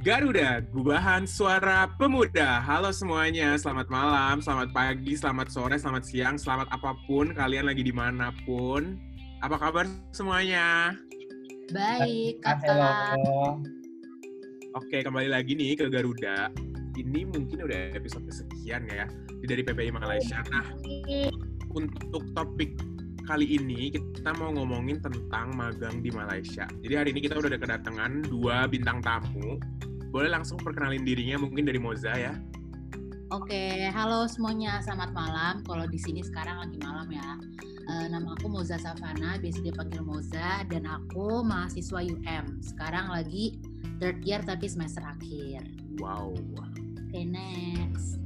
Garuda, gubahan suara pemuda. Halo semuanya, selamat malam, selamat pagi, selamat sore, selamat siang, selamat apapun, kalian lagi dimanapun. Apa kabar semuanya? Baik, kakak. Oke, kembali lagi nih ke Garuda. Ini mungkin udah episode kesekian ya, dari PPI Malaysia. Nah, untuk topik kali ini kita mau ngomongin tentang magang di Malaysia. Jadi hari ini kita udah ada kedatangan dua bintang tamu. Boleh langsung perkenalin dirinya, mungkin dari Moza ya. Oke, halo semuanya, selamat malam. Kalau di sini sekarang lagi malam ya. Nama aku Moza Savana, biasa dipanggil Moza, dan aku mahasiswa UM. Sekarang lagi third year tapi semester akhir. Wow. Okay, next.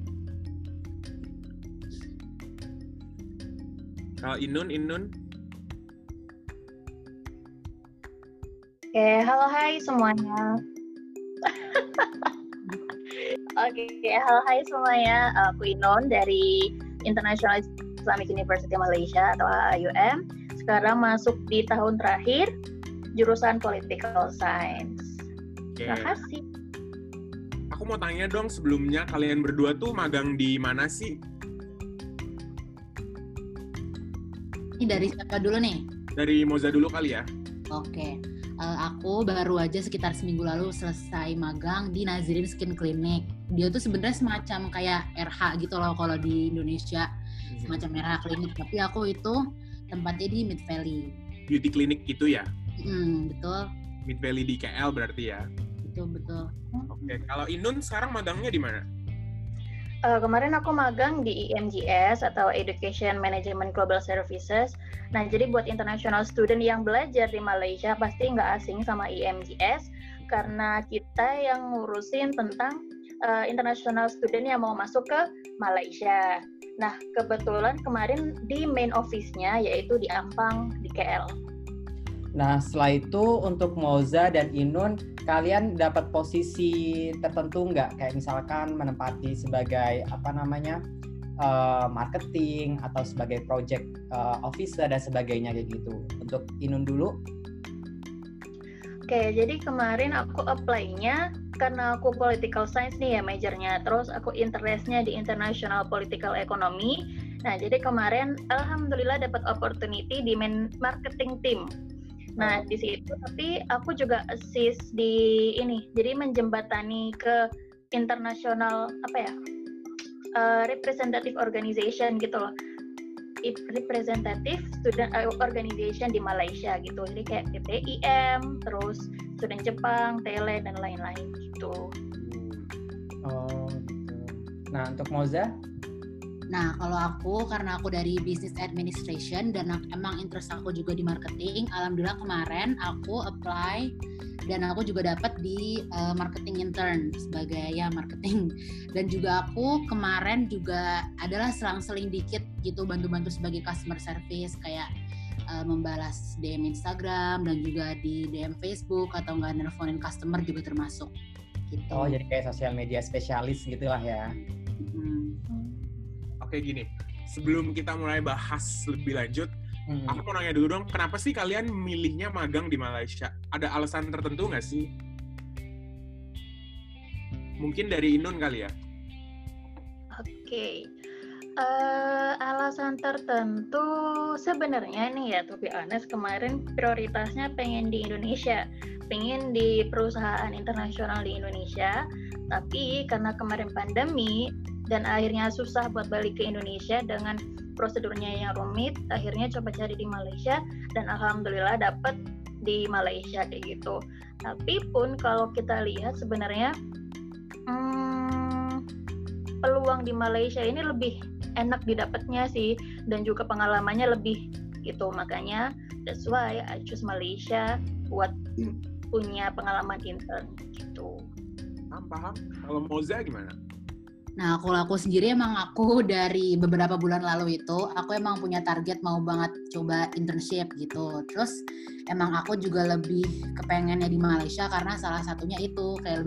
Kalau Inun. Oke, halo hai semuanya. Oke, halo hai semuanya. Aku Inun dari International Islamic University Malaysia atau IUM. Sekarang masuk di tahun terakhir jurusan Political Science. Okay. Terima kasih. Aku mau tanya dong, sebelumnya kalian berdua tuh magang di mana sih? Ini dari siapa dulu nih? Dari Moza dulu kali ya. Oke. Aku baru aja sekitar seminggu lalu selesai magang di Nazirin Skin Clinic. Dia tuh sebenarnya semacam kayak RH gitu loh kalau di Indonesia, semacam RH klinik. Tapi aku itu tempatnya di Mid Valley. Beauty clinic gitu ya? Betul. Mid Valley di KL berarti ya? Betul. Oke, kalau Inun sekarang magangnya di mana? Kemarin aku magang di EMGS atau Education Management Global Services. Nah, jadi buat international student yang belajar di Malaysia pasti nggak asing sama EMGS karena kita yang ngurusin tentang international student yang mau masuk ke Malaysia. Nah, kebetulan kemarin di main office-nya yaitu di Ampang di KL. Nah, setelah itu untuk Moza dan Inun, kalian dapat posisi tertentu nggak? Kayak misalkan menempati sebagai marketing atau sebagai project officer dan sebagainya kayak gitu. Untuk Inun dulu. Oke, jadi kemarin aku apply-nya karena aku political science nih ya majornya. Terus aku interest-nya di international political economy. Nah, jadi kemarin alhamdulillah dapat opportunity di marketing team. Nah, di situ tapi aku juga assist di ini. Jadi menjembatani ke international representative organization gitu loh. Representative student organization di Malaysia gitu. Jadi kayak PTIM, terus student Jepang, Tele dan lain-lain gitu. Oh, gitu. Nah, untuk Moza? Nah, kalau aku, karena aku dari business administration dan emang interest aku juga di marketing, alhamdulillah kemarin aku apply dan aku juga dapat di marketing intern sebagai ya marketing. Dan juga aku kemarin juga adalah selang-seling dikit gitu bantu-bantu sebagai customer service kayak membalas DM Instagram dan juga di DM Facebook atau nggak nelfonin customer juga termasuk gitu. Oh, jadi kayak sosial media spesialis gitulah ya. Oke, gini, sebelum kita mulai bahas lebih lanjut, aku mau nanya dulu dong, kenapa sih kalian milihnya magang di Malaysia? Ada alasan tertentu nggak sih? Mungkin dari Inun kali ya? Oke, alasan tertentu sebenarnya nih ya, to be honest, kemarin prioritasnya pengen di Indonesia, pengen di perusahaan internasional di Indonesia, tapi karena kemarin pandemi, dan akhirnya susah buat balik ke Indonesia dengan prosedurnya yang rumit, akhirnya coba cari di Malaysia dan alhamdulillah dapet di Malaysia kayak gitu. Tapi pun kalau kita lihat sebenarnya peluang di Malaysia ini lebih enak didapatnya sih dan juga pengalamannya lebih gitu, makanya that's why I choose Malaysia buat punya pengalaman intern gitu. Paham? Kalau Moza gimana? Nah, kalau aku sendiri emang aku dari beberapa bulan lalu itu, aku emang punya target mau banget coba internship gitu. Terus emang aku juga lebih kepengennya di Malaysia karena salah satunya itu kayak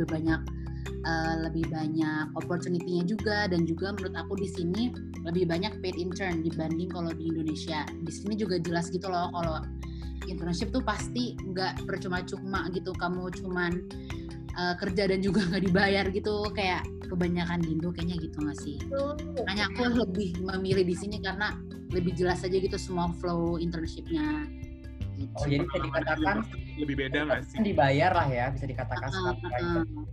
lebih banyak opportunity-nya juga, dan juga menurut aku di sini lebih banyak paid intern dibanding kalau di Indonesia. Di sini juga jelas gitu loh kalau internship tuh pasti nggak percuma-cuma gitu, kamu cuman kerja dan juga nggak dibayar gitu, kayak kebanyakan di Indo kayaknya gitu nggak sih? Makanya aku lebih memilih di sini karena lebih jelas aja gitu semua flow internship-nya. Gitu. Oh, jadi bisa dikatakan lebih beda nggak sih? Dibayar lah ya, bisa dikatakan. Paham.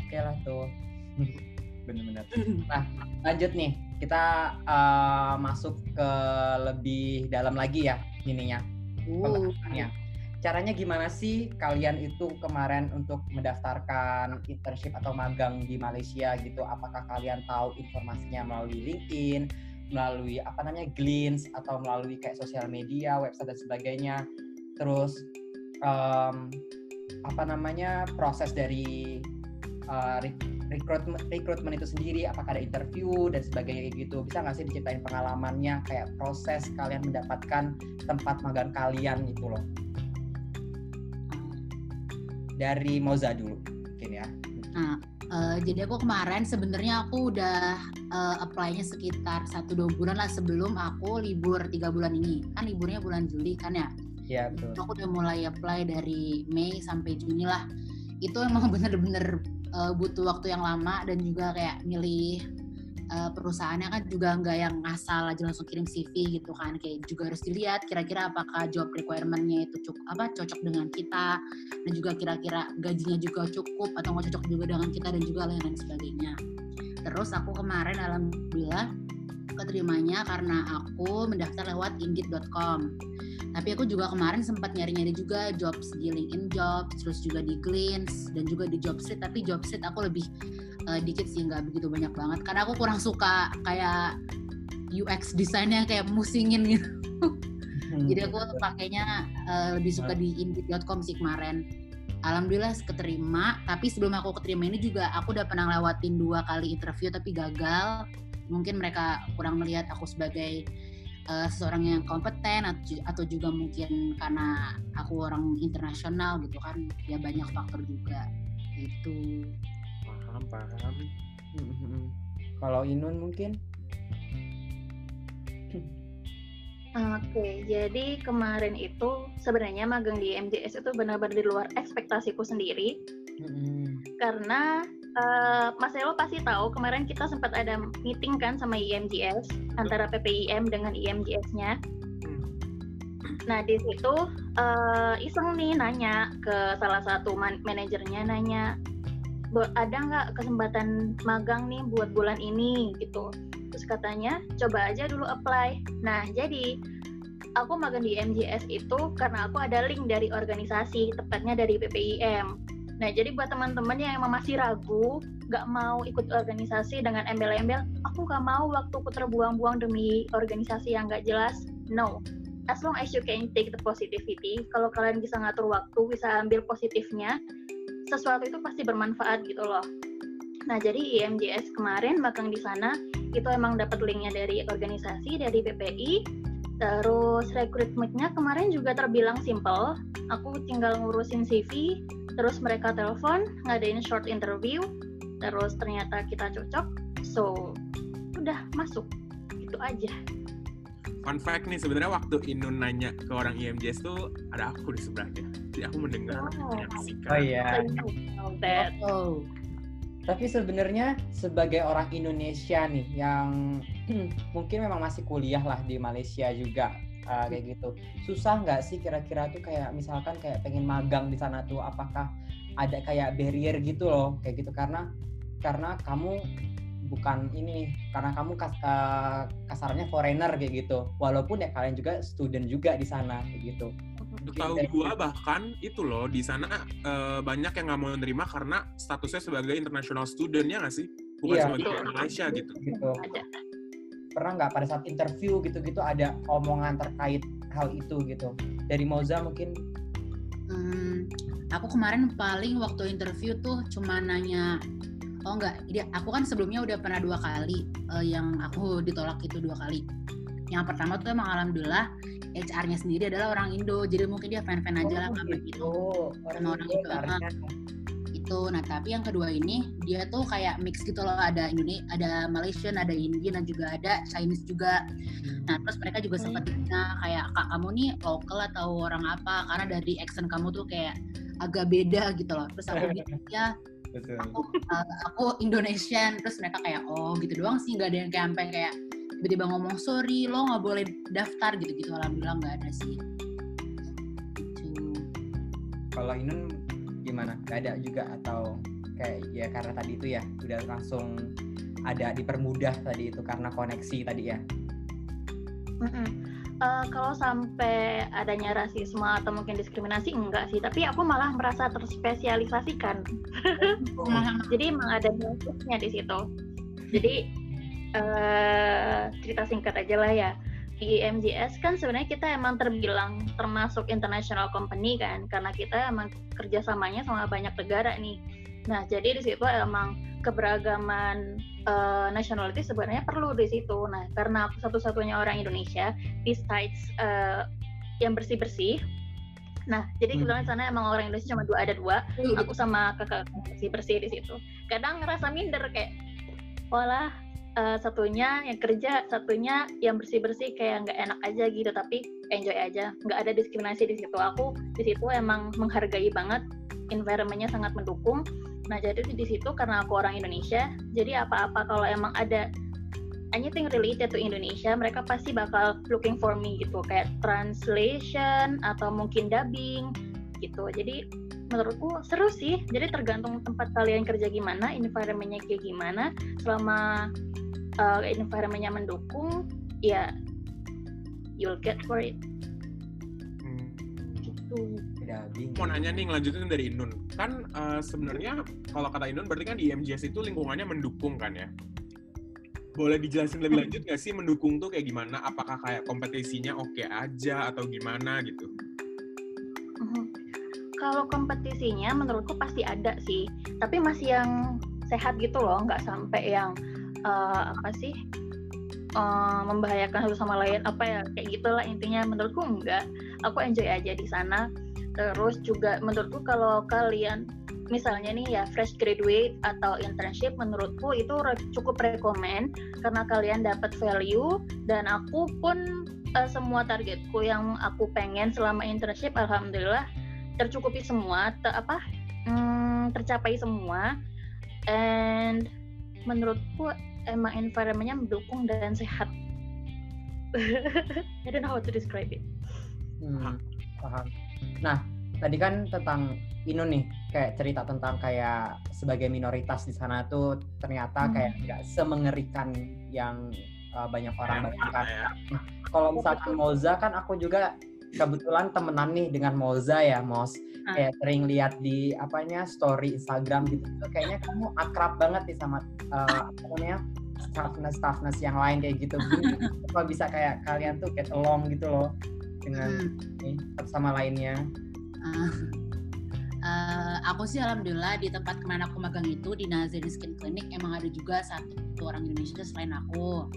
Oke lah tuh. Benar-benar. Nah, lanjut nih, kita masuk ke lebih dalam lagi ya ininya. Pembahasannya. Caranya gimana sih kalian itu kemarin untuk mendaftarkan internship atau magang di Malaysia gitu? Apakah kalian tahu informasinya melalui LinkedIn, melalui Glints, atau melalui kayak sosial media, website dan sebagainya? Terus proses dari rekrutmen itu sendiri, apakah ada interview dan sebagainya gitu? Bisa nggak sih diceritain pengalamannya, kayak proses kalian mendapatkan tempat magang kalian gitu loh? Dari Moza dulu mungkin ya. Nah, jadi aku kemarin sebenarnya aku udah apply-nya sekitar 1-2 bulan lah sebelum aku libur 3 bulan ini. Kan liburnya bulan Juli kan ya? Iya, betul. Aku udah mulai apply dari Mei sampai Juni lah. Itu emang bener-bener butuh waktu yang lama, dan juga kayak milih perusahaannya kan juga nggak yang ngasal aja langsung kirim CV gitu kan, kayak juga harus dilihat kira-kira apakah job requirement-nya itu cukup cocok dengan kita, dan juga kira-kira gajinya juga cukup atau nggak cocok juga dengan kita, dan juga lain-lain sebagainya. Terus aku kemarin alhamdulillah keterimanya karena aku mendaftar lewat Indeed.com. Tapi aku juga kemarin sempat nyari-nyari juga jobs di LinkedIn Jobs, terus juga di Glints, dan juga di Jobset. Tapi Jobset aku lebih dikit sih, nggak begitu banyak banget, karena aku kurang suka kayak UX desainnya kayak musingin gitu. Jadi aku pakainya lebih suka di Indeed.com sih kemarin. Alhamdulillah keterima. Tapi sebelum aku keterima ini juga aku udah pernah lewatin 2 kali interview tapi gagal. Mungkin mereka kurang melihat aku sebagai seorang yang kompeten, atau juga mungkin karena aku orang internasional gitu kan, ya banyak faktor juga gitu. Paham. Kalau Inun mungkin? Oke, jadi kemarin itu sebenarnya magang di MJS itu benar-benar di luar ekspektasiku sendiri. Karena Mas Elo pasti tahu kemarin kita sempat ada meeting kan sama IMGS, antara PPIM dengan IMGS-nya. Nah di situ iseng nih nanya ke salah satu manajernya, nanya ada nggak kesempatan magang nih buat bulan ini gitu. Terus katanya coba aja dulu apply. Nah jadi aku magang di MGS itu karena aku ada link dari organisasi, tepatnya dari PPIM. Nah jadi buat teman-teman yang emang masih ragu, nggak mau ikut organisasi dengan embel-embel, aku nggak mau waktuku terbuang-buang demi organisasi yang nggak jelas. No, as long as you can take the positivity. Kalau kalian bisa ngatur waktu, bisa ambil positifnya, sesuatu itu pasti bermanfaat gitu loh. Nah jadi IMGS kemarin magang di sana itu emang dapat linknya dari organisasi, dari PPI. Terus rekrutmennya kemarin juga terbilang simple. Aku tinggal ngurusin CV, terus mereka telepon, ngadain short interview, terus ternyata kita cocok, so udah masuk. Itu aja. Fun fact nih, sebenarnya waktu Inun nanya ke orang IMGS tuh ada aku di sebelahnya. Jadi aku mendengar. Oh iya. Oh. Tapi sebenarnya sebagai orang Indonesia nih yang mungkin memang masih kuliah lah di Malaysia juga kayak gitu. Susah nggak sih kira-kira tuh kayak misalkan kayak pengen magang di sana tuh, apakah ada kayak barrier gitu loh kayak gitu, karena kamu bukan ini, karena kamu kasarnya foreigner kayak gitu. Walaupun ya kalian juga student juga di sana kayak gitu. Tahu gue bahkan itu loh di sana banyak yang nggak mau menerima karena statusnya sebagai international student, ya nggak sih, bukan sebagai orang Malaysia gitu. Pernah nggak pada saat interview gitu-gitu ada omongan terkait hal itu gitu dari Moza mungkin? Aku kemarin paling waktu interview tuh cuma nanya, aku kan sebelumnya udah pernah 2 kali yang aku ditolak itu 2 kali. Yang pertama tuh emang alhamdulillah HR-nya sendiri adalah orang Indo, jadi mungkin dia fan-fan aja lah sama gitu, sama orang Indo itu. Nah tapi yang kedua ini dia tuh kayak mix gitu loh, ada Indonesia, ada Malaysian, ada Indian, dan juga ada Chinese juga. Nah terus mereka juga sempat nanya kayak, kak kamu nih lokal atau orang apa, karena dari accent kamu tuh kayak agak beda gitu loh. Terus aku ya aku Indonesian, terus mereka kayak oh gitu doang sih, nggak ada yang kayak sampai kayak tiba-tiba ngomong sorry lo nggak boleh daftar gitu-gitu. Alhamdulillah nggak ada sih. Kalau Inun gimana? Gak ada juga atau kayak ya karena tadi itu ya udah langsung ada dipermudah tadi itu karena koneksi tadi ya? Kalau sampai adanya rasisme atau mungkin diskriminasi enggak sih, tapi aku malah merasa terspesialisasikan. Jadi emang ada khususnya di situ. Jadi cerita singkat aja lah ya. Di IMGS kan sebenarnya kita emang terbilang termasuk international company kan, karena kita emang kerjasamanya sama banyak negara nih. Nah jadi di situ emang keberagaman nationality sebenarnya perlu di situ. Nah karena aku satu-satunya orang Indonesia besides yang bersih-bersih. Nah jadi kebetulan sana emang orang Indonesia cuma ada dua, aku sama kakak bersih-bersih di situ. Kadang ngerasa minder kayak, walah. Satunya yang kerja, satunya yang bersih-bersih, kayak nggak enak aja gitu, tapi enjoy aja, nggak ada diskriminasi di situ. Aku di situ emang menghargai banget, environment-nya sangat mendukung. Nah jadi di situ karena aku orang Indonesia, jadi apa-apa kalau emang ada anything related to Indonesia, mereka pasti bakal looking for me gitu, kayak translation atau mungkin dubbing gitu. Jadi menurutku seru sih. Jadi tergantung tempat kalian kerja gimana, environment-nya kayak gimana, selama environment-nya mendukung, ya you'll get for it. Gitu. Mau nanya nih, ngelanjutin dari Inun. Kan sebenarnya kalau kata Inun berarti kan di IMGS itu lingkungannya mendukung kan ya? Boleh dijelasin lebih lanjut nggak sih mendukung tuh kayak gimana? Apakah kayak kompetisinya oke aja atau gimana gitu? Kalau kompetisinya menurutku pasti ada sih, tapi masih yang sehat gitu loh, nggak sampai yang membahayakan satu sama lain, apa ya, kayak gitulah intinya. Menurutku enggak, aku enjoy aja di sana. Terus juga menurutku kalau kalian misalnya nih ya fresh graduate atau internship, menurutku itu cukup rekomen karena kalian dapat value. Dan aku pun semua targetku yang aku pengen selama internship alhamdulillah tercukupi semua, tercapai semua. And menurutku emang environment-nya mendukung dan sehat. I don't know how to describe it. Paham. Nah, tadi kan tentang Inun nih, kayak cerita tentang kayak sebagai minoritas di sana tuh ternyata kayak nggak semengerikan yang banyak orang bayangkan. Nah, kalau misalkan Moza kan aku juga kebetulan temenan nih dengan Moza ya, Mos. Kayak sering lihat di apanya story Instagram gitu. Kayaknya kamu akrab banget nih sama staff-ness yang lain kayak gitu. Apa bisa kayak kalian tuh get along gitu loh dengan satu sama lainnya? Aku sih alhamdulillah di tempat kemana aku magang itu di Nazirin Skin Clinic emang ada juga satu orang Indonesia selain aku.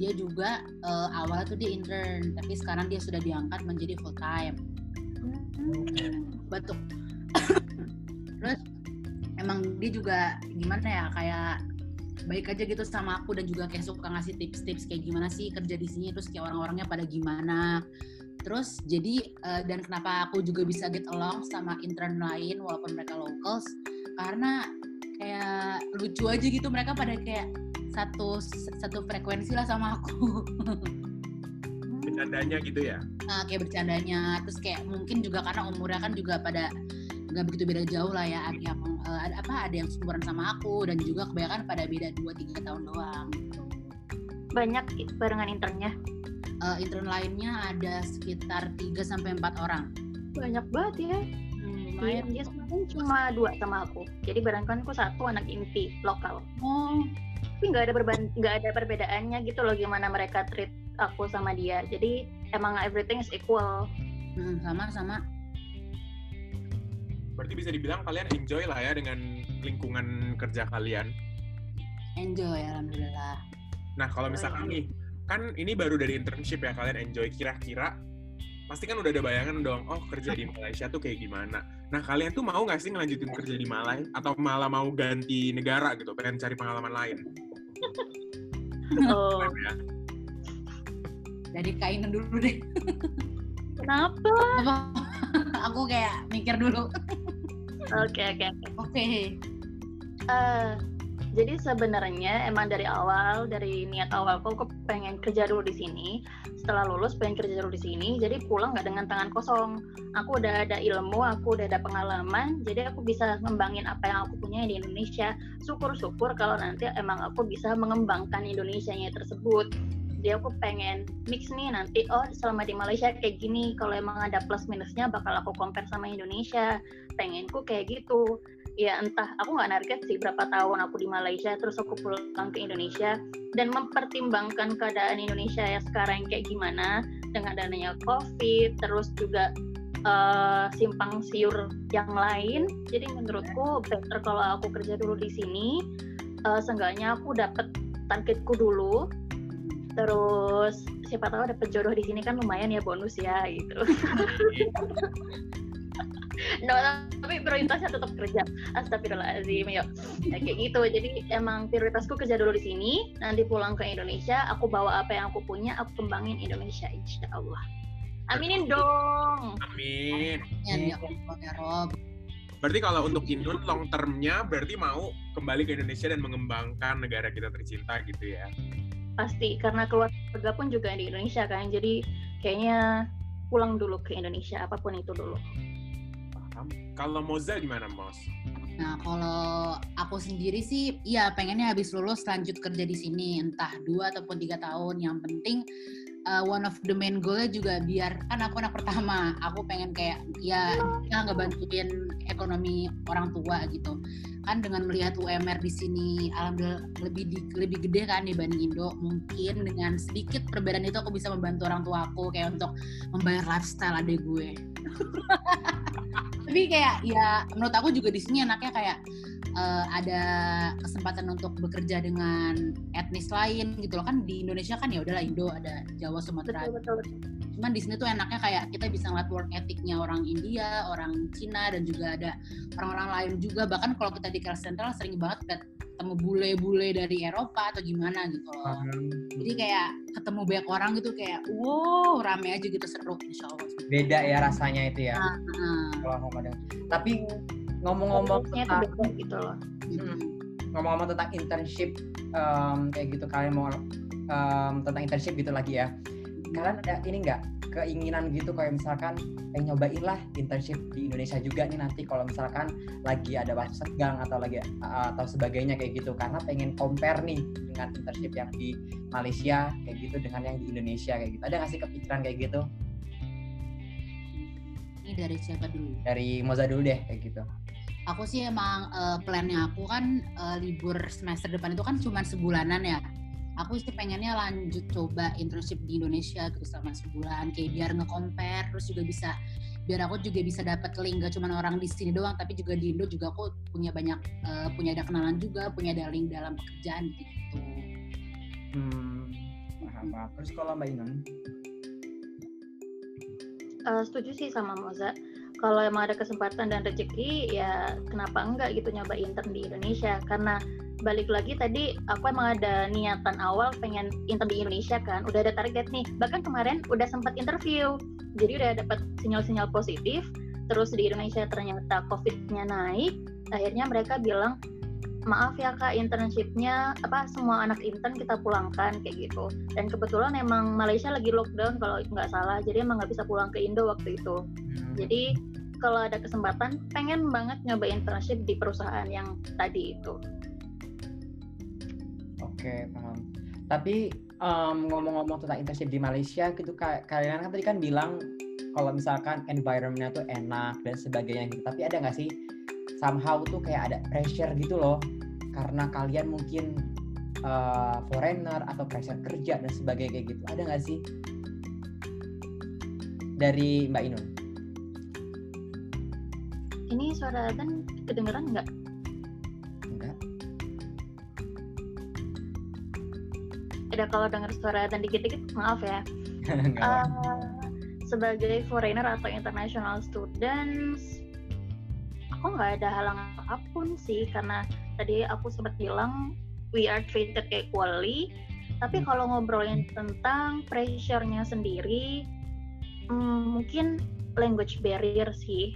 Dia juga awalnya tuh dia intern, tapi sekarang dia sudah diangkat menjadi full time. Betul. Terus emang dia juga gimana ya, kayak baik aja gitu sama aku, dan juga kayak suka ngasih tips-tips kayak gimana sih kerja di sini, terus kayak orang-orangnya pada gimana. Terus jadi dan kenapa aku juga bisa get along sama intern lain walaupun mereka locals, karena kayak lucu aja gitu, mereka pada kayak satu frekuensi lah sama aku. Bercandanya gitu ya? Kayak bercandanya, terus kayak mungkin juga karena umurnya kan juga pada nggak begitu beda jauh lah ya. Ada yang seumuran sama aku, dan juga kebanyakan pada beda 2-3 tahun doang. Banyak barengan internnya? Intern lainnya ada sekitar 3-4 orang. Banyak banget ya. Dia sebenarnya cuma 2 sama aku. Jadi barangkali aku satu anak inti lokal. Tapi nggak ada perbedaannya gitu loh gimana mereka treat aku sama dia. Jadi emang everything is equal. Sama. Berarti bisa dibilang kalian enjoy lah ya dengan lingkungan kerja kalian. Enjoy, alhamdulillah. Nah kalau misalkan nih, kan ini baru dari internship ya kalian enjoy, kira-kira pasti kan udah ada bayangan dong, oh kerja di Malaysia tuh kayak gimana. Nah kalian tuh mau nggak sih ngelanjutin kerja di Malaysia atau malah mau ganti negara gitu, pengen cari pengalaman lain? Dari Kainan dulu deh. Kenapa? Aku kayak mikir dulu. Oke. Jadi sebenarnya emang dari awal, dari niat awalku, aku pengen kerja dulu di sini. Setelah lulus pengen kerja dulu di sini. Jadi pulang nggak dengan tangan kosong. Aku udah ada ilmu, aku udah ada pengalaman. Jadi aku bisa ngembangin apa yang aku punya di Indonesia. Syukur-syukur kalau nanti emang aku bisa mengembangkan Indonesianya tersebut. Jadi aku pengen mix nih nanti. Oh, selama di Malaysia kayak gini. Kalau emang ada plus minusnya bakal aku compare sama Indonesia. Pengenku kayak gitu. Ya entah, aku nggak target sih berapa tahun aku di Malaysia, terus aku pulang ke Indonesia dan mempertimbangkan keadaan Indonesia ya sekarang kayak gimana dengan adanya COVID, terus juga simpang siur yang lain. Jadi menurutku better kalau aku kerja dulu di sini, seenggaknya aku dapat targetku dulu, terus siapa tahu dapat jodoh di sini kan lumayan ya, bonus ya gitu. No, tapi prioritasnya tetap kerja. Astagfirullahaladzim, yuk. Ya, kayak gitu. Jadi emang prioritasku kerja dulu di sini. Nanti pulang ke Indonesia, aku bawa apa yang aku punya, aku kembangin Indonesia, insya Allah. Aminin dong. Amin. Ya Rob. Berarti kalau untuk Inun long termnya berarti mau kembali ke Indonesia dan mengembangkan negara kita tercinta gitu ya. Pasti, karena keluarga pun juga di Indonesia kan. Jadi kayaknya pulang dulu ke Indonesia, apapun itu dulu. Kalau Moza gimana, Mos? Nah, kalau aku sendiri sih, ya pengennya habis lulus lanjut kerja di sini, entah 2 ataupun 3 tahun. Yang penting, one of the main goal-nya juga biar, kan aku anak pertama, aku pengen kayak, ya ngebantuin ekonomi orang tua gitu. Kan dengan melihat UMR di sini, alhamdulillah lebih gede kan dibanding Indo. Mungkin dengan sedikit perbedaan itu aku bisa membantu orang tua aku, kayak untuk membayar lifestyle adek gue. Tapi kayak ya menurut aku juga di sini anaknya kayak ada kesempatan untuk bekerja dengan etnis lain gitu loh. Kan di Indonesia kan ya udahlah Indo ada Jawa, Sumatera. Betul. Cuman di sini tuh enaknya kayak kita bisa ngeliat work ethicnya orang India, orang Cina, dan juga ada orang-orang lain juga. Bahkan kalau kita di Care Central sering banget ketemu bule-bule dari Eropa atau gimana gitu loh. Jadi kayak ketemu banyak orang gitu kayak wow, rame aja gitu, seru insya Allah. Beda ya rasanya itu ya. Kalau tapi ngomong-ngomong tentang gitu loh. Ngomong-ngomong tentang internship kayak gitu, kalian mau tentang internship gitu lagi ya. Kalian ada ini nggak keinginan gitu kayak misalkan pengen nyobain lah internship di Indonesia juga nih nanti kalau misalkan lagi ada waktu senggang atau lagi atau sebagainya kayak gitu, karena pengen compare nih dengan internship yang di Malaysia kayak gitu dengan yang di Indonesia kayak gitu, ada nggak sih kepikiran kayak gitu? Ini dari siapa dulu? Dari Moza dulu deh kayak gitu. Aku sih emang plannya aku kan libur semester depan itu kan cuma sebulanan ya. Aku sih pengennya lanjut coba internship di Indonesia gitu selama sebulan, kayak biar nge-compare, terus juga bisa biar aku juga bisa dapat link gak cuma orang di sini doang, tapi juga di Indo juga aku punya banyak punya ada kenalan juga, punya ada link dalam pekerjaan gitu. Terus kalau Mbak Inun? Setuju sih sama Moza. Kalau emang ada kesempatan dan rezeki, ya kenapa enggak gitu nyoba intern di Indonesia, karena balik lagi tadi aku emang ada niatan awal pengen intern di Indonesia kan, udah ada target nih, bahkan kemarin udah sempat interview, jadi udah dapat sinyal-sinyal positif. Terus di Indonesia ternyata COVID-nya naik, akhirnya mereka bilang maaf ya kak, internship-nya semua anak intern kita pulangkan kayak gitu. Dan kebetulan emang Malaysia lagi lockdown kalau nggak salah, jadi emang nggak bisa pulang ke Indo waktu itu. Jadi kalau ada kesempatan pengen banget nyoba internship di perusahaan yang tadi itu. Oke, paham. Tapi ngomong-ngomong tentang internship di Malaysia gitu, kalian kan tadi kan bilang kalau misalkan environment-nya tuh enak dan sebagainya gitu. Tapi ada nggak sih somehow tuh kayak ada pressure gitu loh, karena kalian mungkin foreigner atau pressure kerja dan sebagainya kayak gitu. Ada nggak sih? Dari Mbak Inun. Ini suara kan kedengeran nggak? Ada kalau dengar suara dan dikit-dikit, maaf ya. Sebagai foreigner atau international students, aku nggak ada halangan apapun sih, karena tadi aku sempat bilang we are treated equally. Tapi kalau ngobrolin tentang pressure-nya sendiri, mungkin language barrier sih,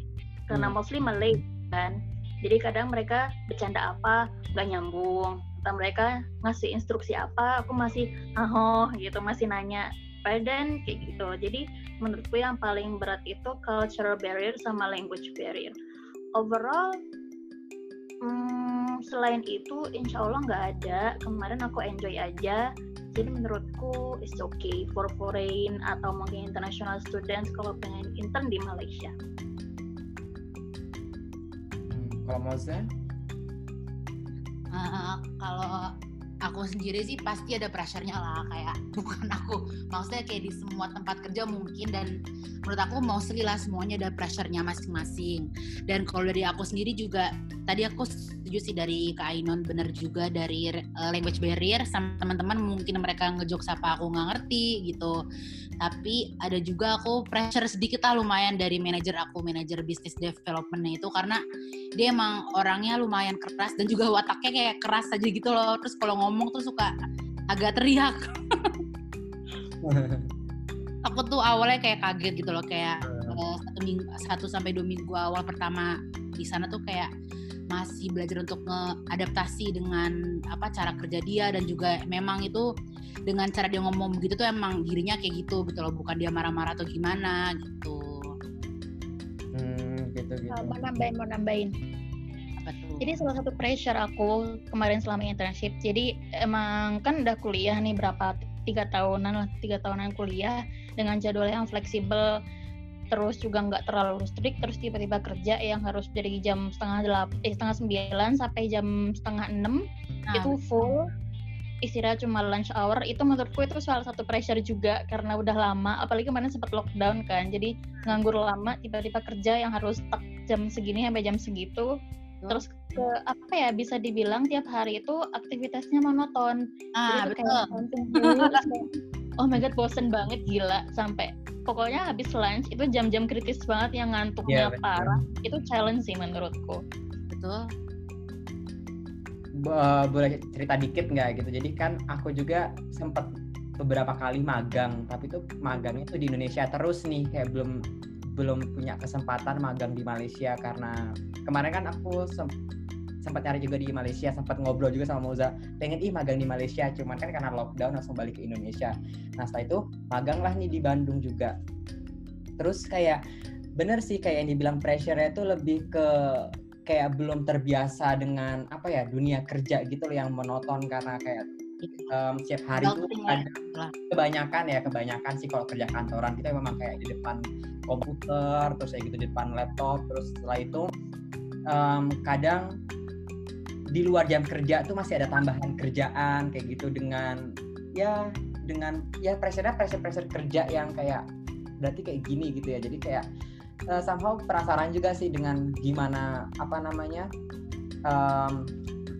karena mostly Malay. kan. Jadi kadang mereka bercanda apa nggak nyambung, atau mereka ngasih instruksi apa aku masih gitu, masih nanya badan kayak gitu. Jadi menurutku yang paling berat itu cultural barrier sama language barrier. Overall selain itu insya Allah nggak ada. Kemarin aku enjoy aja, jadi menurutku it's okay for foreign atau mungkin international students kalau pengen intern di Malaysia. Kalau Moza? Kalau aku sendiri sih pasti ada pressure-nya lah, kayak bukan aku, maksudnya kayak di semua tempat kerja mungkin, dan menurut aku mostly lah semuanya ada pressure-nya masing-masing. Dan kalau dari aku sendiri juga, tadi aku setuju sih dari Kak Ainun, bener juga dari language barrier sama teman-teman, mungkin mereka ngejokes apa aku nggak ngerti gitu. Tapi ada juga aku pressure sedikit lah lumayan dari manajer aku, manajer business development-nya itu, karena dia emang orangnya lumayan keras dan juga wataknya kayak keras aja gitu loh. Terus kalau ngomong tuh suka agak teriak. Aku tuh awalnya kayak kaget gitu loh, kayak 1-2 minggu awal pertama di sana tuh kayak masih belajar untuk ngeadaptasi dengan apa cara kerja dia, dan juga memang itu dengan cara dia ngomong begitu tuh emang dirinya kayak gitu gitu loh, bukan dia marah-marah atau gimana gitu. Gitu. Mau nambahin. Apa tuh? Jadi salah satu pressure aku kemarin selama internship. Jadi emang kan udah kuliah nih berapa 3 tahunan kuliah dengan jadwal yang fleksibel, terus juga nggak terlalu strict, terus tiba-tiba kerja yang harus dari jam 8:30 sampai jam 5:30 itu full, istirahat cuma lunch hour. Itu menurutku itu salah satu pressure juga karena udah lama, apalagi kemarin sempat lockdown kan, jadi nganggur lama, tiba-tiba kerja yang harus jam segini sampai jam segitu. Terus apa ya, bisa dibilang tiap hari itu aktivitasnya monoton. Jadi kayak nonton dulu, oh my god bosen banget gila, sampai pokoknya habis lunch itu jam-jam kritis banget yang ngantuknya parah. Itu challenge sih menurutku. Betul. Boleh cerita dikit nggak gitu? Jadi kan aku juga sempat beberapa kali magang, tapi itu magangnya tuh di Indonesia terus nih, kayak belum punya kesempatan magang di Malaysia. Karena kemarin kan aku sempat nyari juga di Malaysia, sempat ngobrol juga sama Moza, pengen magang di Malaysia, cuman kan karena lockdown langsung balik ke Indonesia. Nah setelah itu magang lah nih di Bandung juga. Terus kayak bener sih kayak yang dibilang pressure-nya tuh lebih ke kayak belum terbiasa dengan apa ya, dunia kerja gitu loh yang monoton, karena kayak setiap hari itu kebanyakan sih kalau kerja kantoran kita memang kayak di depan komputer, terus kayak gitu di depan laptop. Terus setelah itu kadang di luar jam kerja tuh masih ada tambahan kerjaan kayak gitu, dengan pressure kerja yang kayak berarti kayak gini gitu ya. Jadi kayak somehow penasaran juga sih dengan gimana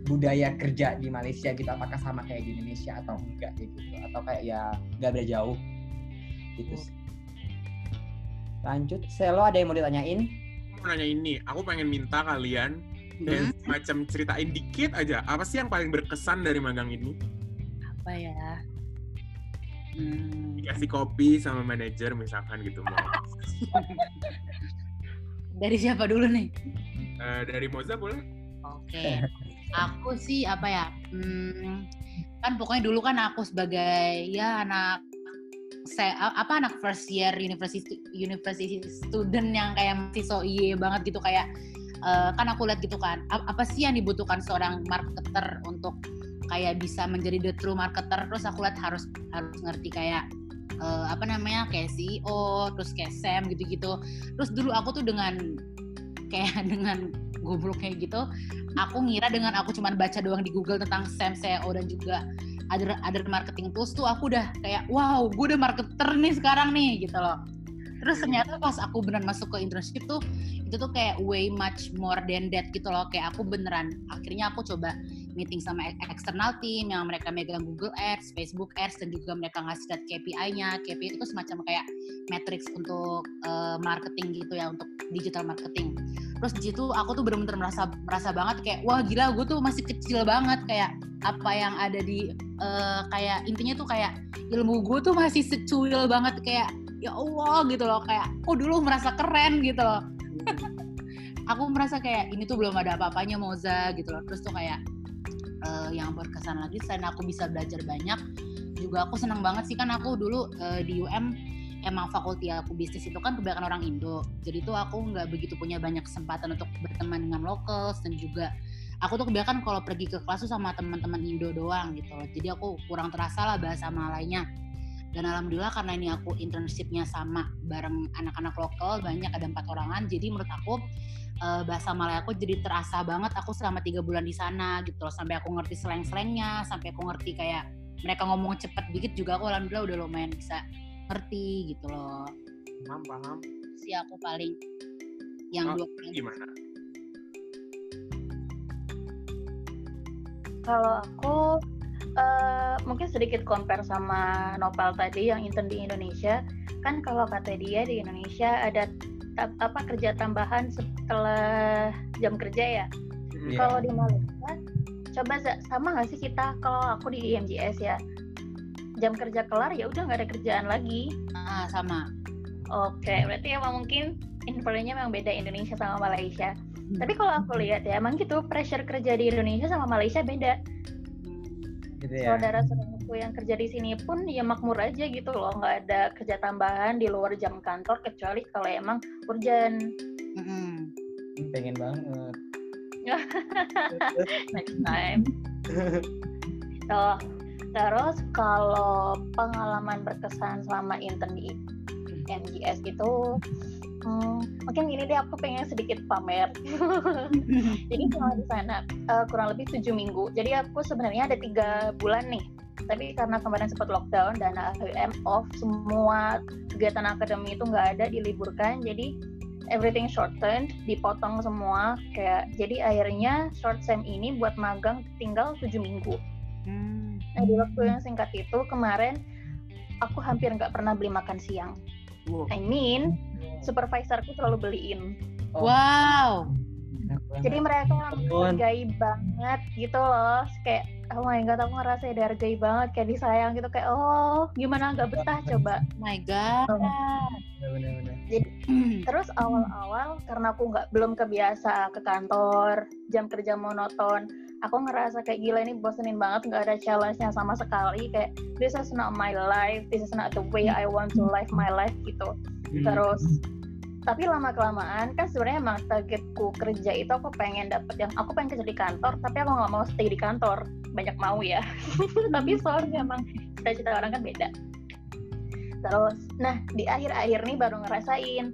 budaya kerja di Malaysia gitu, apakah sama kayak di Indonesia atau enggak gitu, atau kayak ya nggak beda jauh gitu. Lanjut, Selo ada yang mau ditanyain? Aku mau nanya ini, aku pengen minta kalian dan macam ceritain dikit aja apa sih yang paling berkesan dari magang ini? Apa ya? Dikasih kopi sama manajer misalkan gitu. Dari siapa dulu nih? Dari Moza boleh? Oke. Aku sih apa ya? Kan pokoknya dulu kan aku sebagai anak first year university student yang kayak masih so iye banget gitu, kayak kan aku lihat gitu kan, apa sih yang dibutuhkan seorang marketer untuk kayak bisa menjadi the true marketer. Terus aku lihat harus ngerti kayak kayak CEO, terus kayak SEM gitu-gitu. Terus dulu aku tuh dengan goblok kayak gitu, aku ngira dengan aku cuman baca doang di Google tentang SEM, CEO, dan juga other marketing tools tuh aku udah kayak wow, gue udah marketer nih sekarang nih gitu loh. Terus ternyata pas aku beneran masuk ke internship tuh, itu tuh kayak way much more than that gitu loh. Kayak aku beneran, akhirnya aku coba meeting sama external team yang mereka megang Google Ads, Facebook Ads, dan juga mereka ngasih lihat KPI-nya. KPI itu semacam kayak matrix untuk marketing gitu ya, untuk digital marketing. Terus di situ aku tuh bener-bener merasa banget kayak wah gila, gue tuh masih kecil banget, kayak apa yang ada di kayak intinya tuh kayak ilmu gue tuh masih secuil banget, kayak ya Allah gitu loh, kayak dulu merasa keren gitu loh. aku merasa kayak ini tuh belum ada apa-apanya Moza gitu loh. Terus tuh kayak yang berkesan lagi selain aku bisa belajar banyak, juga aku senang banget sih, kan aku dulu di UM emang fakulti aku bisnis itu kan kebanyakan orang Indo, jadi tuh aku nggak begitu punya banyak kesempatan untuk berteman dengan locals, dan juga aku tuh kebanyakan kalau pergi ke kelas tuh sama teman-teman Indo doang gitu loh. Jadi aku kurang terasa lah bahasa Malayanya. Dan alhamdulillah karena ini aku internshipnya sama bareng anak-anak lokal, banyak, ada 4 orangan, jadi menurut aku bahasa Malay aku jadi terasa banget aku selama 3 bulan di sana gitu loh. Sampai aku ngerti slang-slangnya, sampai aku ngerti kayak mereka ngomong cepet dikit juga aku alhamdulillah udah lumayan bisa ngerti gitu loh. Paham si aku paling yang dua kali. Gimana? Kalau aku mungkin sedikit compare sama Naufal tadi yang intern di Indonesia. Kan kalau kata dia di Indonesia ada kerja tambahan setelah jam kerja ya. Yeah. Kalau di Malaysia coba sama enggak sih kita, kalau aku di IMGS ya. Jam kerja kelar ya udah enggak ada kerjaan lagi. Sama. Oke, berarti emang mungkin infonya memang beda Indonesia sama Malaysia. Tapi kalau aku lihat ya emang gitu, pressure kerja di Indonesia sama Malaysia beda. Gitu ya. Saudara-saudaraku yang kerja di sini pun ya makmur aja gitu loh, nggak ada kerja tambahan di luar jam kantor kecuali kalau emang urgent. Pengen banget. Next time. So, terus kalau pengalaman berkesan selama intern di MGS gitu, mungkin ini deh aku pengen sedikit pamer. Jadi selama di sana kurang lebih 7 minggu. Jadi aku sebenarnya ada 3 bulan nih. Tapi karena kemarin sempat lockdown dan UM off, semua kegiatan akademi itu nggak ada, diliburkan. Jadi everything shortened, dipotong semua. Kayak jadi akhirnya short sem ini buat magang tinggal 7 minggu. Nah di waktu yang singkat itu kemarin aku hampir nggak pernah beli makan siang. I mean, supervisorku selalu beliin. Wow. Jadi mereka menghargai banget gitu loh. Kayak, oh my god, aku ngerasa dihargai banget, kayak disayang gitu. Kayak, oh gimana gak betah coba. Oh my god. Bener-bener. Jadi, terus awal-awal karena aku belum kebiasa ke kantor, jam kerja monoton, aku ngerasa kayak gila ini bosenin banget, gak ada challenge-nya sama sekali, kayak this is not my life, this is not the way I want to live my life gitu. Terus tapi lama-kelamaan kan sebenarnya emang targetku kerja itu aku pengen dapet yang aku pengen kerja di kantor, tapi aku gak mau stay di kantor, banyak mau ya. Tapi soalnya emang cita-cita orang kan beda. Terus nah di akhir-akhir nih baru ngerasain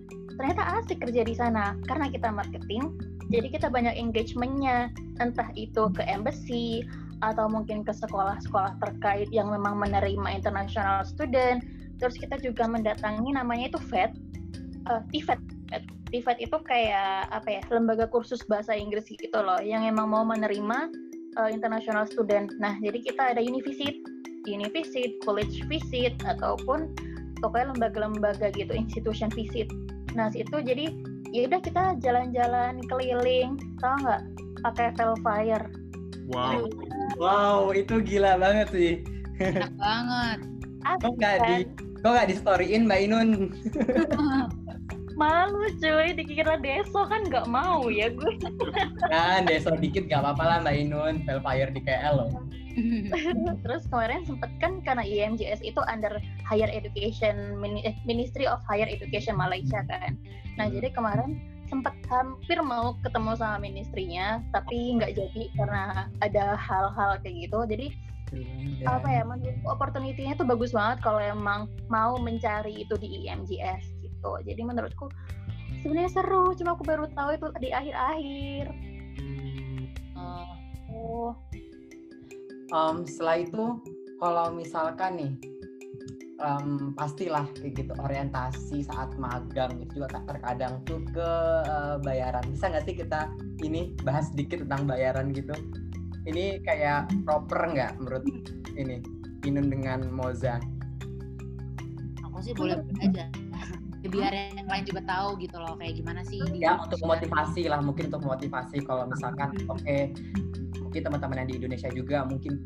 ternyata asik kerja di sana karena kita marketing. Jadi kita banyak engagement-nya, entah itu ke embassy atau mungkin ke sekolah-sekolah terkait yang memang menerima international student. Terus kita juga mendatangi namanya itu TVET itu kayak apa ya, lembaga kursus bahasa Inggris gitu loh, yang memang mau menerima international student. Nah, jadi kita ada uni visit, college visit, ataupun pokoknya lembaga-lembaga gitu, institution visit. Nah, itu jadi ya udah kita jalan-jalan keliling, tau nggak? Pakai Velfire. Wow, itu gila banget sih. Enak banget. Kok nggak di storyin Mbak Inun? Malu cuy, dikira deso kan nggak mau ya gue. Kan deso dikit nggak apa-apa lah Mbak Inun, Velfire di KL loh. Terus kemarin sempet kan karena IMGS itu under Higher Education, Ministry of Higher Education Malaysia kan. Nah jadi kemarin sempat hampir mau ketemu sama ministrinya, tapi nggak jadi karena ada hal-hal kayak gitu. Jadi apa ya, menurutku opportunity-nya tuh bagus banget kalau emang mau mencari itu di IMGS gitu. Jadi menurutku sebenarnya seru, cuma aku baru tahu itu di akhir-akhir. Setelah itu kalau misalkan nih pastilah kayak gitu orientasi saat magang itu juga terkadang tuh ke bayaran. Bisa nggak sih kita ini bahas sedikit tentang bayaran gitu? Ini kayak proper nggak menurut ini Inun dengan Moza? Aku sih boleh aja biar yang lain juga tahu gitu loh kayak gimana sih. Ya untuk motivasi lah, mungkin untuk motivasi kalau misalkan oke mungkin teman-teman yang di Indonesia juga mungkin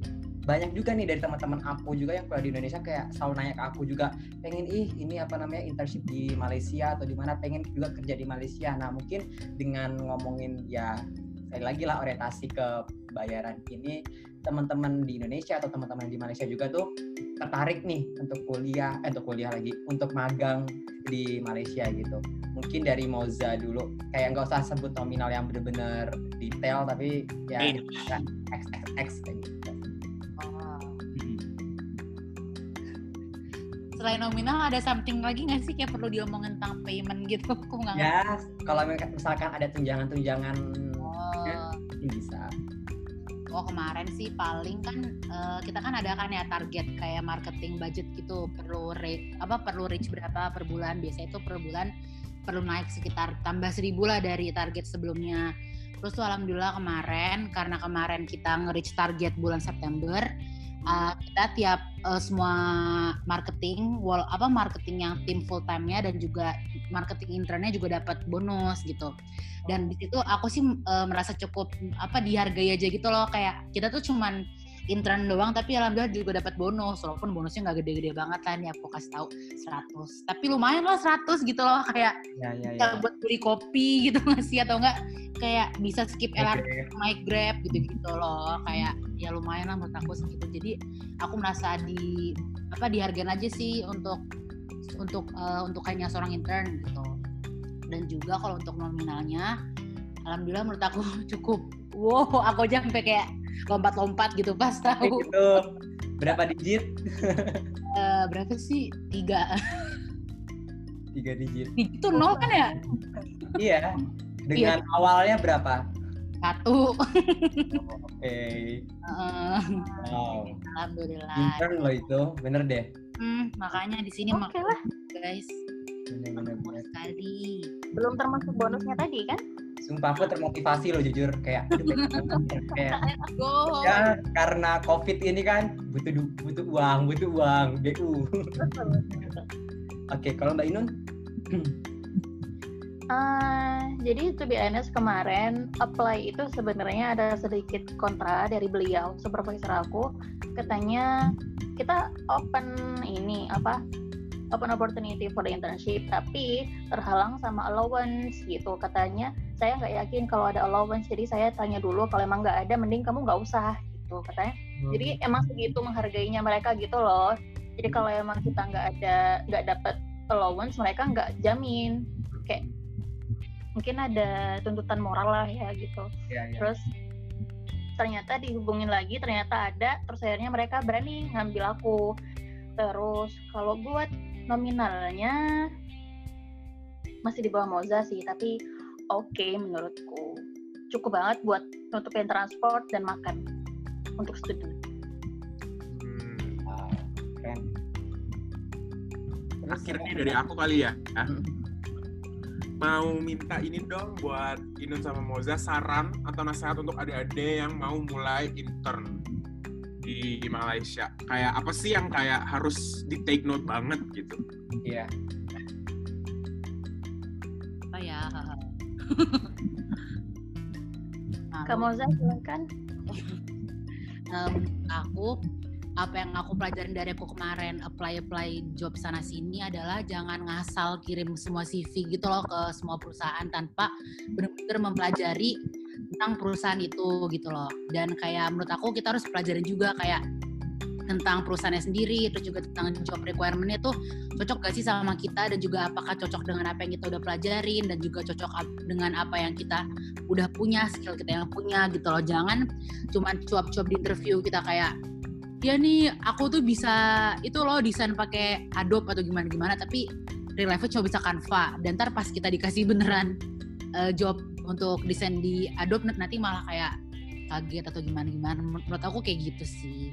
banyak juga nih dari teman-teman aku juga yang kuliah di Indonesia kayak selalu nanya ke aku juga, pengen ini apa namanya internship di Malaysia atau di mana, pengen juga kerja di Malaysia. Nah mungkin dengan ngomongin ya sekali lagi lah orientasi ke bayaran ini, teman-teman di Indonesia atau teman-teman di Malaysia juga tuh tertarik nih untuk magang di Malaysia gitu. Mungkin dari Moza dulu, kayak nggak usah sebut nominal yang benar-benar detail, tapi ya kan XXX kayak gitu. Wow. Selain nominal ada something lagi nggak sih kayak perlu diomongin tentang payment gitu? Aku nggak ngerti. Ya, kalau misalkan ada tunjangan-tunjangan ya, bisa. Oh kemarin sih paling kan kita kan ada kan ya target kayak marketing budget gitu, perlu reach berapa per bulan, biasanya itu per bulan perlu naik sekitar tambah 1.000 lah dari target sebelumnya. Terus tuh alhamdulillah kemarin kita nge-reach target bulan September, kita tiap semua marketing marketing yang tim full time-nya dan juga marketing internnya juga dapat bonus gitu. Dan di situ aku sih merasa cukup dihargai aja gitu loh, kayak kita tuh cuman intern doang tapi alhamdulillah juga dapat bonus, walaupun bonusnya nggak gede-gede banget lah nih aku kasih tahu 100, tapi lumayan lah 100 gitu loh, kayak ya. Buat beli kopi gitu ngasih atau enggak kayak bisa skip LRT, naik Grab gitu-gitu loh, kayak ya lumayan lah menurut aku segitu. Jadi aku merasa dihargain aja sih untuk kayaknya seorang intern gitu. Dan juga kalau untuk nominalnya alhamdulillah menurut aku cukup. Wow, aku aja sampai kayak lompat-lompat gitu pas tahu. Gitu. Berapa digit? Berapa sih? 3 digit. Itu 0 kan ya? Iya. Dengan awalnya berapa? 1. Oke. Wow. Alhamdulillah. Intern loh itu, bener deh. Makanya di sini makanya guys. Bener-bener sekali. Belum termasuk bonusnya tadi kan? Sumpah aku termotivasi loh jujur, kayak ya, karena COVID ini kan butuh uang BU. Oke, kalau Mbak Inun? Jadi to be honest, kemarin apply itu sebenarnya ada sedikit kontra dari beliau supervisor aku, katanya kita open opportunity for the internship tapi terhalang sama allowance gitu, katanya saya nggak yakin kalau ada allowance, jadi saya tanya dulu, kalau emang nggak ada mending kamu nggak usah gitu katanya. Jadi emang segitu menghargainya mereka gitu loh, jadi kalau emang kita nggak dapat allowance mereka nggak jamin, kayak mungkin ada tuntutan moral lah ya gitu. Terus ternyata dihubungin lagi, ternyata ada, terus akhirnya mereka berani ngambil aku. Terus kalau buat nominalnya masih di bawah Moza sih, tapi oke, menurutku cukup banget buat nutupin transport dan makan untuk studi. Keren. Akhirnya dari aku kali ya. Mau minta ini dong buat Inun sama Moza, saran atau nasihat untuk adik-adik yang mau mulai intern di Malaysia. Kayak apa sih yang kayak harus di take note banget gitu? Iya. Oh ya. Kak Moza silakan. Apa yang aku pelajarin dari aku kemarin apply job sana sini adalah jangan ngasal kirim semua CV gitu loh ke semua perusahaan tanpa benar-benar mempelajari tentang perusahaan itu gitu loh. Dan kayak menurut aku kita harus pelajarin juga kayak tentang perusahaannya sendiri, terus juga tentang job requirement-nya tuh cocok gak sih sama kita, dan juga apakah cocok dengan apa yang kita udah pelajarin, dan juga cocok dengan apa yang kita udah punya, skill kita yang punya gitu loh. Jangan cuman cuap-cuap di interview kita kayak ya nih aku tuh bisa itu loh desain pakai Adobe atau gimana-gimana, tapi real life cuma bisa Canva, dan ntar pas kita dikasih beneran job untuk desain di Adobe nanti malah kayak kaget atau gimana-gimana. Menurut aku kayak gitu sih.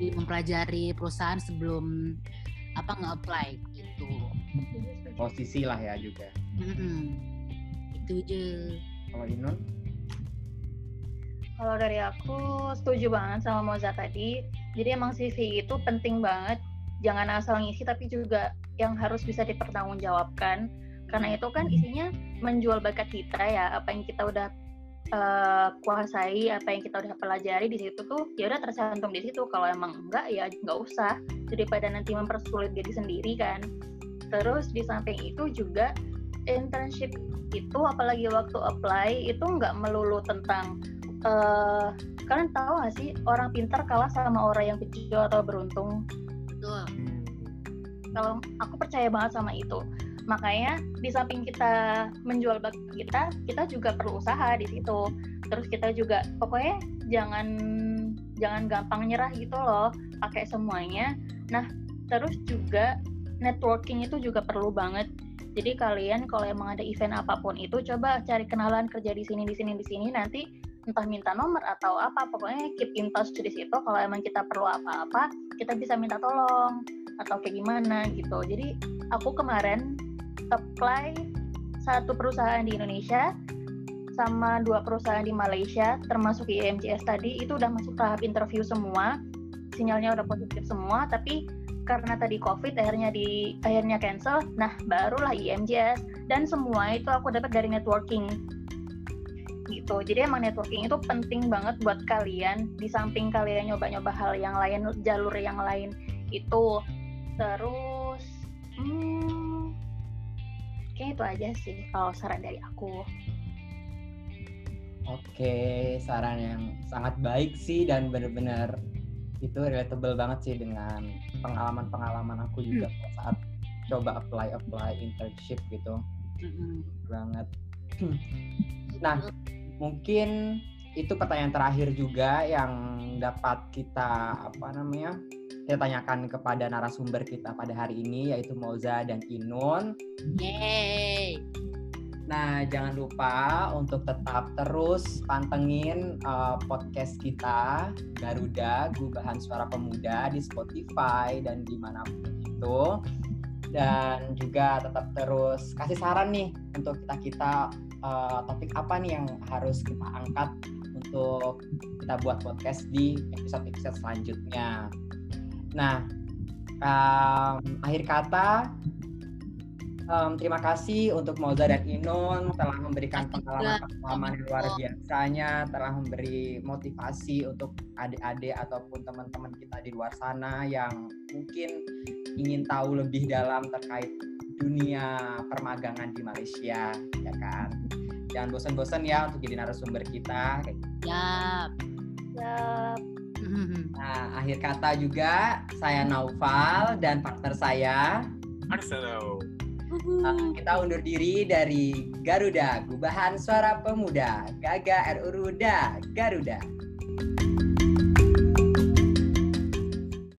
Jadi mempelajari perusahaan sebelum nge-apply gitu, posisi lah ya juga. Itu aja. Kalau Inun? Kalau dari aku setuju banget sama Moza tadi. Jadi emang CV itu penting banget. Jangan asal ngisi, tapi juga yang harus bisa dipertanggungjawabkan. Karena itu kan isinya menjual bakat kita ya, apa yang kita udah kuasai apa yang kita udah pelajari di situ tuh, ya udah tercantum di situ. Kalau emang enggak, ya nggak usah, daripada nanti mempersulit diri sendiri kan. Terus di samping itu juga internship itu, apalagi waktu apply itu nggak melulu tentang kalian tahu nggak sih, orang pintar kalah sama orang yang kecil atau beruntung. Betul. Kalau aku percaya banget sama itu. Makanya di samping kita menjual bakat kita, kita juga perlu usaha di situ. Terus kita juga pokoknya jangan gampang nyerah gitu loh, pakai semuanya. Nah, terus juga networking itu juga perlu banget. Jadi kalian kalau emang ada event apapun itu, coba cari kenalan kerja di sini, nanti entah minta nomor atau apa, pokoknya keep in touch di situ. Kalau emang kita perlu apa-apa, kita bisa minta tolong atau kayak gimana gitu. Jadi aku kemarin apply 1 perusahaan di Indonesia sama 2 perusahaan di Malaysia, termasuk IMGS tadi, itu udah masuk tahap interview semua, sinyalnya udah positif semua, tapi karena tadi COVID akhirnya cancel. Nah, barulah IMGS, dan semua itu aku dapat dari networking gitu. Jadi emang networking itu penting banget buat kalian, di samping kalian nyoba-nyoba hal yang lain, jalur yang lain itu. Terus kayaknya itu aja sih kalau saran dari aku. Oke, saran yang sangat baik sih, dan benar-benar itu relatable banget sih dengan pengalaman-pengalaman aku juga saat coba apply internship gitu. Banget. Nah, mungkin itu pertanyaan terakhir juga yang dapat kita tanyakan kepada narasumber kita pada hari ini, yaitu Moza dan Inun. Yeay. Nah, jangan lupa untuk tetap terus pantengin podcast kita Garuda Gubahan Suara Pemuda di Spotify dan dimanapun itu, dan juga tetap terus kasih saran nih untuk kita topik apa nih yang harus kita angkat untuk kita buat podcast di episode selanjutnya. Nah, akhir kata, terima kasih untuk Moza dan Inun telah memberikan pengalaman luar biasanya, telah memberi motivasi untuk adik-adik ataupun teman-teman kita di luar sana yang mungkin ingin tahu lebih dalam terkait dunia permagangan di Malaysia, ya kan? Jangan bosan-bosan ya untuk jadi narasumber kita. Yap. Nah, akhir kata juga saya Naufal dan partner saya Aksalau. Kita undur diri dari Garuda Gubahan Suara Pemuda, Gaga RU Ruda Garuda.